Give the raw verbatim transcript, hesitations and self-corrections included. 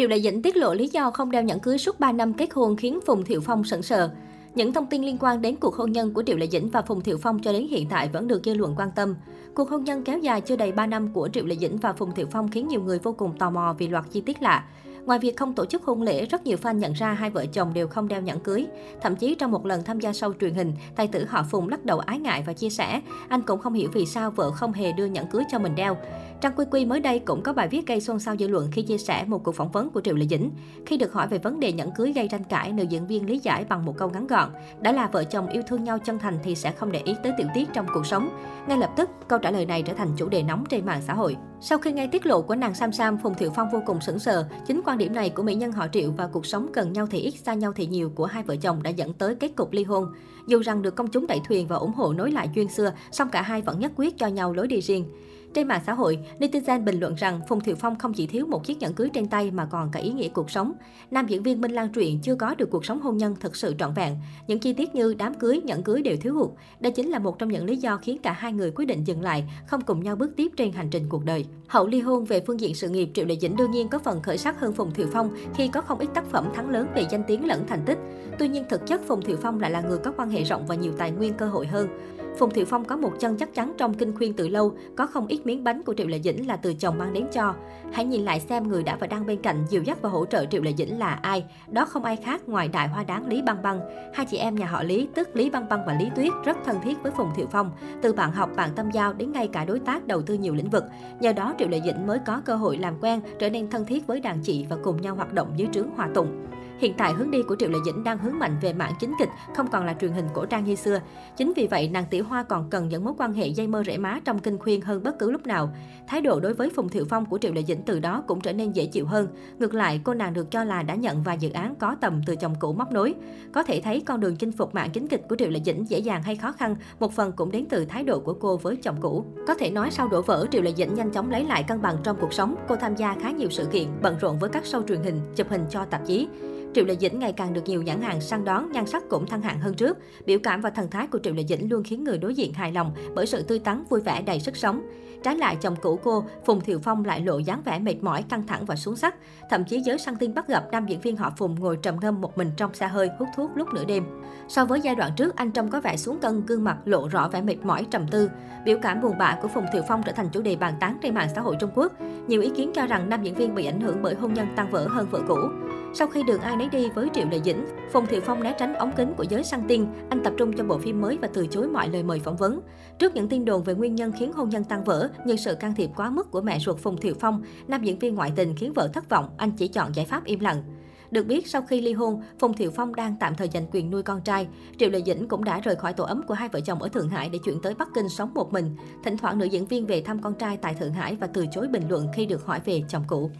Triệu Lệ Dĩnh tiết lộ lý do không đeo nhẫn cưới suốt ba năm kết hôn khiến Phùng Thiệu Phong sững sờ. Những thông tin liên quan đến cuộc hôn nhân của Triệu Lệ Dĩnh và Phùng Thiệu Phong cho đến hiện tại vẫn được dư luận quan tâm. Cuộc hôn nhân kéo dài chưa đầy ba năm của Triệu Lệ Dĩnh và Phùng Thiệu Phong khiến nhiều người vô cùng tò mò vì loạt chi tiết lạ. Ngoài việc không tổ chức hôn lễ, rất nhiều fan nhận ra hai vợ chồng đều không đeo nhẫn cưới. Thậm chí trong một lần tham gia show truyền hình, tài tử họ Phùng lắc đầu ái ngại và chia sẻ, anh cũng không hiểu vì sao vợ không hề đưa nhẫn cưới cho mình đeo. Trang Quy Quy mới đây cũng có bài viết gây xôn xao dư luận khi chia sẻ một cuộc phỏng vấn của Triệu Lệ Dĩnh. Khi được hỏi về vấn đề nhẫn cưới gây tranh cãi, nữ diễn viên lý giải bằng một câu ngắn gọn, đã là vợ chồng yêu thương nhau chân thành thì sẽ không để ý tới tiểu tiết trong cuộc sống. Ngay lập tức, câu trả lời này trở thành chủ đề nóng trên mạng xã hội. Sau khi nghe tiết lộ của nàng Sam Sam, Phùng Thiệu Phong vô cùng sững sờ. Chính quan điểm này của mỹ nhân họ Triệu và cuộc sống gần nhau thì ít, xa nhau thì nhiều của hai vợ chồng đã dẫn tới kết cục ly hôn. Dù rằng được công chúng đẩy thuyền và ủng hộ nối lại duyên xưa, song cả hai vẫn nhất quyết cho nhau lối đi riêng. Trên mạng xã hội, netizen bình luận rằng Phùng Thiệu Phong không chỉ thiếu một chiếc nhẫn cưới trên tay mà còn cả ý nghĩa cuộc sống. Nam diễn viên Minh Lan Truyện chưa có được cuộc sống hôn nhân thực sự trọn vẹn. Những chi tiết như đám cưới, nhẫn cưới đều thiếu hụt. Đây chính là một trong những lý do khiến cả hai người quyết định dừng lại, không cùng nhau bước tiếp trên hành trình cuộc đời. Hậu ly hôn về phương diện sự nghiệp, Triệu Lệ Dĩnh đương nhiên có phần khởi sắc hơn Phùng Thiệu Phong khi có không ít tác phẩm thắng lớn về danh tiếng lẫn thành tích. Tuy nhiên thực chất Phùng Thiệu Phong lại là người có quan hệ rộng và nhiều tài nguyên cơ hội hơn. Phùng Thiệu Phong có một chân chắc chắn trong kinh khuyên từ lâu, có không ít miếng bánh của Triệu Lệ Dĩnh là từ chồng mang đến cho. Hãy nhìn lại xem người đã và đang bên cạnh dìu dắt và hỗ trợ Triệu Lệ Dĩnh là ai. Đó không ai khác ngoài đại hoa đáng Lý Băng Băng. Hai chị em nhà họ Lý, tức Lý Băng Băng và Lý Tuyết, rất thân thiết với Phùng Thiệu Phong, từ bạn học, bạn tâm giao đến ngay cả đối tác đầu tư nhiều lĩnh vực. Nhờ đó Triệu Lệ Dĩnh mới có cơ hội làm quen, trở nên thân thiết với đàn chị và cùng nhau hoạt động dưới trướng Hoa Tùng. Hiện tại, hướng đi của Triệu Lệ Dĩnh đang hướng mạnh về mảng chính kịch, không còn là truyền hình cổ trang như xưa. Chính vì vậy, nàng Tiểu Hoa còn cần những mối quan hệ dây mơ rễ má trong kinh khuyên hơn bất cứ lúc nào. Thái độ đối với Phùng Thiệu Phong của Triệu Lệ Dĩnh từ đó cũng trở nên dễ chịu hơn. Ngược lại, cô nàng được cho là đã nhận vài dự án có tầm từ chồng cũ móc nối. Có thể thấy con đường chinh phục mảng chính kịch của Triệu Lệ Dĩnh dễ dàng hay khó khăn, một phần cũng đến từ thái độ của cô với chồng cũ. Có thể nói sau đổ vỡ, Triệu Lệ Dĩnh nhanh chóng lấy lại cân bằng trong cuộc sống. Cô tham gia khá nhiều sự kiện, bận rộn với các show truyền hình, chụp hình cho tạp chí. Triệu Lệ Dĩnh ngày càng được nhiều nhãn hàng săn đón, nhan sắc cũng thăng hạng hơn trước. Biểu cảm và thần thái của Triệu Lệ Dĩnh luôn khiến người đối diện hài lòng bởi sự tươi tắn, vui vẻ, đầy sức sống. Trái lại, chồng cũ cô, Phùng Thiệu Phong lại lộ dáng vẻ mệt mỏi, căng thẳng và xuống sắc. Thậm chí giới săn tin bắt gặp nam diễn viên họ Phùng ngồi trầm ngâm một mình trong xe hơi, hút thuốc lúc nửa đêm. So với giai đoạn trước, anh trông có vẻ xuống cân, gương mặt lộ rõ vẻ mệt mỏi, trầm tư. Biểu cảm buồn bã của Phùng Thiệu Phong trở thành chủ đề bàn tán trên mạng xã hội Trung Quốc. Nhiều ý kiến cho rằng nam diễn viên bị ảnh hưởng bởi hôn nhân tan vỡ hơn vợ cũ. Sau khi đường ai nấy đi với Triệu Lệ Dĩnh, Phùng Thiệu Phong né tránh ống kính của giới săn tin, anh tập trung cho bộ phim mới và từ chối mọi lời mời phỏng vấn. Trước những tin đồn về nguyên nhân khiến hôn nhân tan vỡ như sự can thiệp quá mức của mẹ ruột Phùng Thiệu Phong, nam diễn viên ngoại tình khiến vợ thất vọng, anh chỉ chọn giải pháp im lặng. Được biết, sau khi ly hôn, Phùng Thiệu Phong đang tạm thời giành quyền nuôi con trai. Triệu Lệ Dĩnh cũng đã rời khỏi tổ ấm của hai vợ chồng ở Thượng Hải để chuyển tới Bắc Kinh sống một mình. Thỉnh thoảng nữ diễn viên về thăm con trai tại Thượng Hải và từ chối bình luận khi được hỏi về chồng cũ.